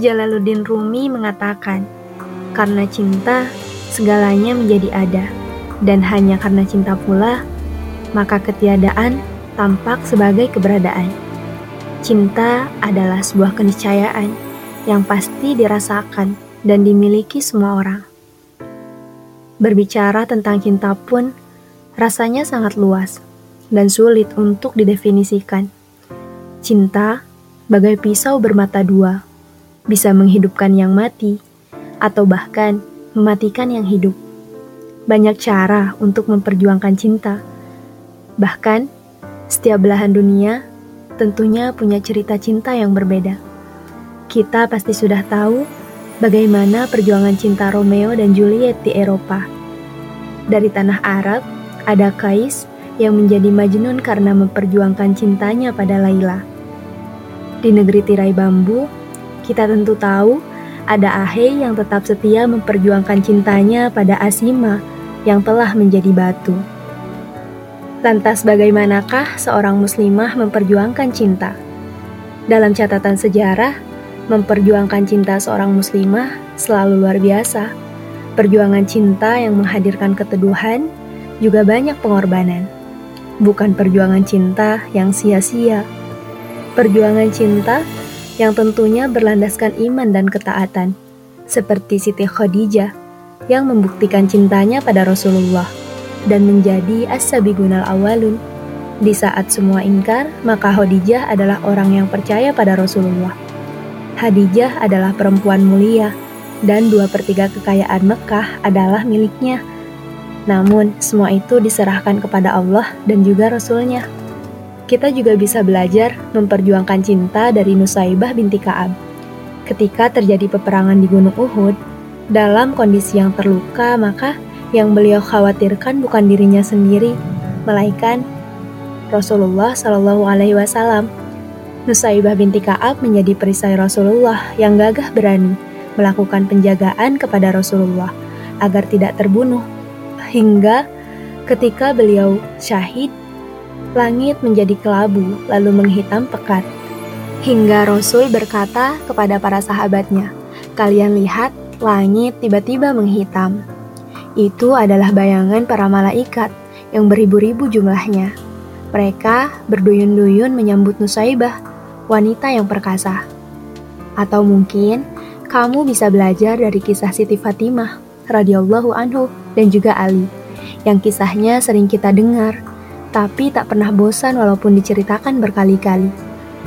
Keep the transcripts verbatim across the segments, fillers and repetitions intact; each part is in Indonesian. Jalaluddin Rumi mengatakan, karena cinta, segalanya menjadi ada, dan hanya karena cinta pula, maka ketiadaan tampak sebagai keberadaan. Cinta adalah sebuah keniscayaan yang pasti dirasakan dan dimiliki semua orang. Berbicara tentang cinta pun, rasanya sangat luas dan sulit untuk didefinisikan. Cinta bagai pisau bermata dua, bisa menghidupkan yang mati, atau bahkan mematikan yang hidup. Banyak cara untuk memperjuangkan cinta. Bahkan, setiap belahan dunia tentunya punya cerita cinta yang berbeda. Kita pasti sudah tahu bagaimana perjuangan cinta Romeo dan Juliet di Eropa. Dari tanah Arab, ada Kais yang menjadi Majnun karena memperjuangkan cintanya pada Layla. Di negeri tirai bambu, kita tentu tahu ada Ahe yang tetap setia memperjuangkan cintanya pada Asima yang telah menjadi batu. Lantas bagaimanakah seorang muslimah memperjuangkan cinta? Dalam catatan sejarah, memperjuangkan cinta seorang muslimah selalu luar biasa. Perjuangan cinta yang menghadirkan keteduhan juga banyak pengorbanan. Bukan perjuangan cinta yang sia-sia. Perjuangan cinta yang tentunya berlandaskan iman dan ketaatan, seperti Siti Khadijah yang membuktikan cintanya pada Rasulullah dan menjadi As-Sabiqunal Awwalun. Di saat semua ingkar, maka Khadijah adalah orang yang percaya pada Rasulullah. Khadijah adalah perempuan mulia dan dua per tiga kekayaan Mekkah adalah miliknya. Namun, semua itu diserahkan kepada Allah dan juga Rasul-Nya. Kita juga bisa belajar memperjuangkan cinta dari Nusaibah binti Ka'ab. Ketika terjadi peperangan di Gunung Uhud, dalam kondisi yang terluka, maka yang beliau khawatirkan bukan dirinya sendiri, melainkan Rasulullah Shallallahu Alaihi Wasallam. Nusaibah binti Ka'ab menjadi perisai Rasulullah yang gagah berani melakukan penjagaan kepada Rasulullah agar tidak terbunuh. Hingga ketika beliau syahid, langit menjadi kelabu lalu menghitam pekat. Hingga Rasul berkata kepada para sahabatnya, "Kalian lihat, langit tiba-tiba menghitam." Itu adalah bayangan para malaikat yang beribu-ribu jumlahnya. Mereka berduyun-duyun menyambut Nusaibah, wanita yang perkasa. Atau mungkin kamu bisa belajar dari kisah Siti Fatimah radhiyallahu anhu dan juga Ali, yang kisahnya sering kita dengar, tapi tak pernah bosan walaupun diceritakan berkali-kali.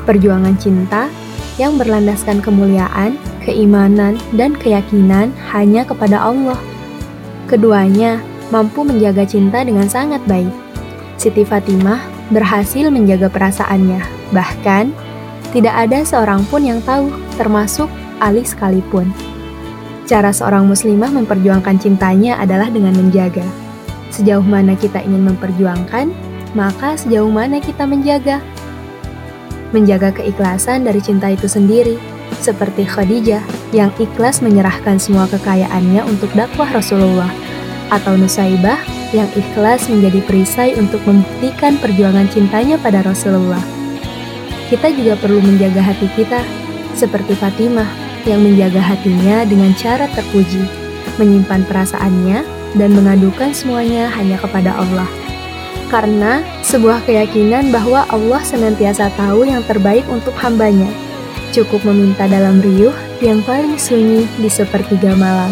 Perjuangan cinta yang berlandaskan kemuliaan, keimanan, dan keyakinan hanya kepada Allah. Keduanya mampu menjaga cinta dengan sangat baik. Siti Fatimah berhasil menjaga perasaannya, bahkan tidak ada seorang pun yang tahu, termasuk Ali sekalipun. Cara seorang muslimah memperjuangkan cintanya adalah dengan menjaga. Sejauh mana kita ingin memperjuangkan, maka sejauh mana kita menjaga. Menjaga keikhlasan dari cinta itu sendiri, seperti Khadijah yang ikhlas menyerahkan semua kekayaannya untuk dakwah Rasulullah, atau Nusaibah yang ikhlas menjadi perisai untuk membuktikan perjuangan cintanya pada Rasulullah. Kita juga perlu menjaga hati kita, seperti Fatimah yang menjaga hatinya dengan cara terpuji, menyimpan perasaannya, dan mengadukan semuanya hanya kepada Allah. Karena sebuah keyakinan bahwa Allah senantiasa tahu yang terbaik untuk hambanya, cukup meminta dalam riuh yang paling sunyi di sepertiga malam.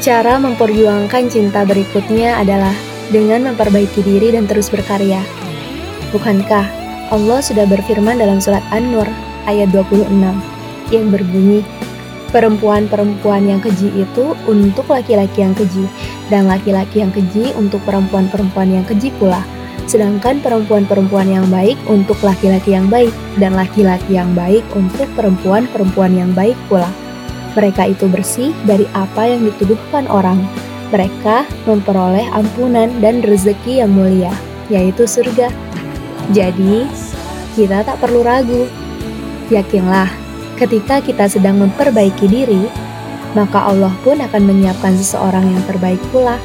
Cara memperjuangkan cinta berikutnya adalah dengan memperbaiki diri dan terus berkarya. Bukankah Allah sudah berfirman dalam surat An-Nur ayat dua puluh enam yang berbunyi, "Perempuan-perempuan yang keji itu untuk laki-laki yang keji, dan laki-laki yang keji untuk perempuan-perempuan yang keji pula. Sedangkan perempuan-perempuan yang baik untuk laki-laki yang baik, dan laki-laki yang baik untuk perempuan-perempuan yang baik pula. Mereka itu bersih dari apa yang dituduhkan orang. Mereka memperoleh ampunan dan rezeki yang mulia, yaitu surga." Jadi, kita tak perlu ragu. Yakinlah, ketika kita sedang memperbaiki diri, maka Allah pun akan menyiapkan seseorang yang terbaik pula.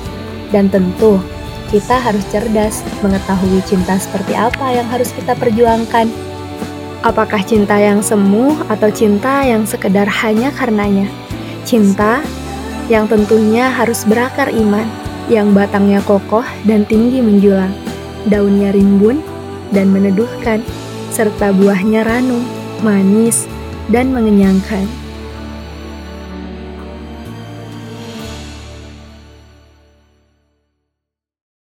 Dan tentu, kita harus cerdas mengetahui cinta seperti apa yang harus kita perjuangkan. Apakah cinta yang semu atau cinta yang sekedar hanya karenanya? Cinta yang tentunya harus berakar iman, yang batangnya kokoh dan tinggi menjulang, daunnya rimbun dan meneduhkan, serta buahnya ranum, manis, dan mengenyangkan.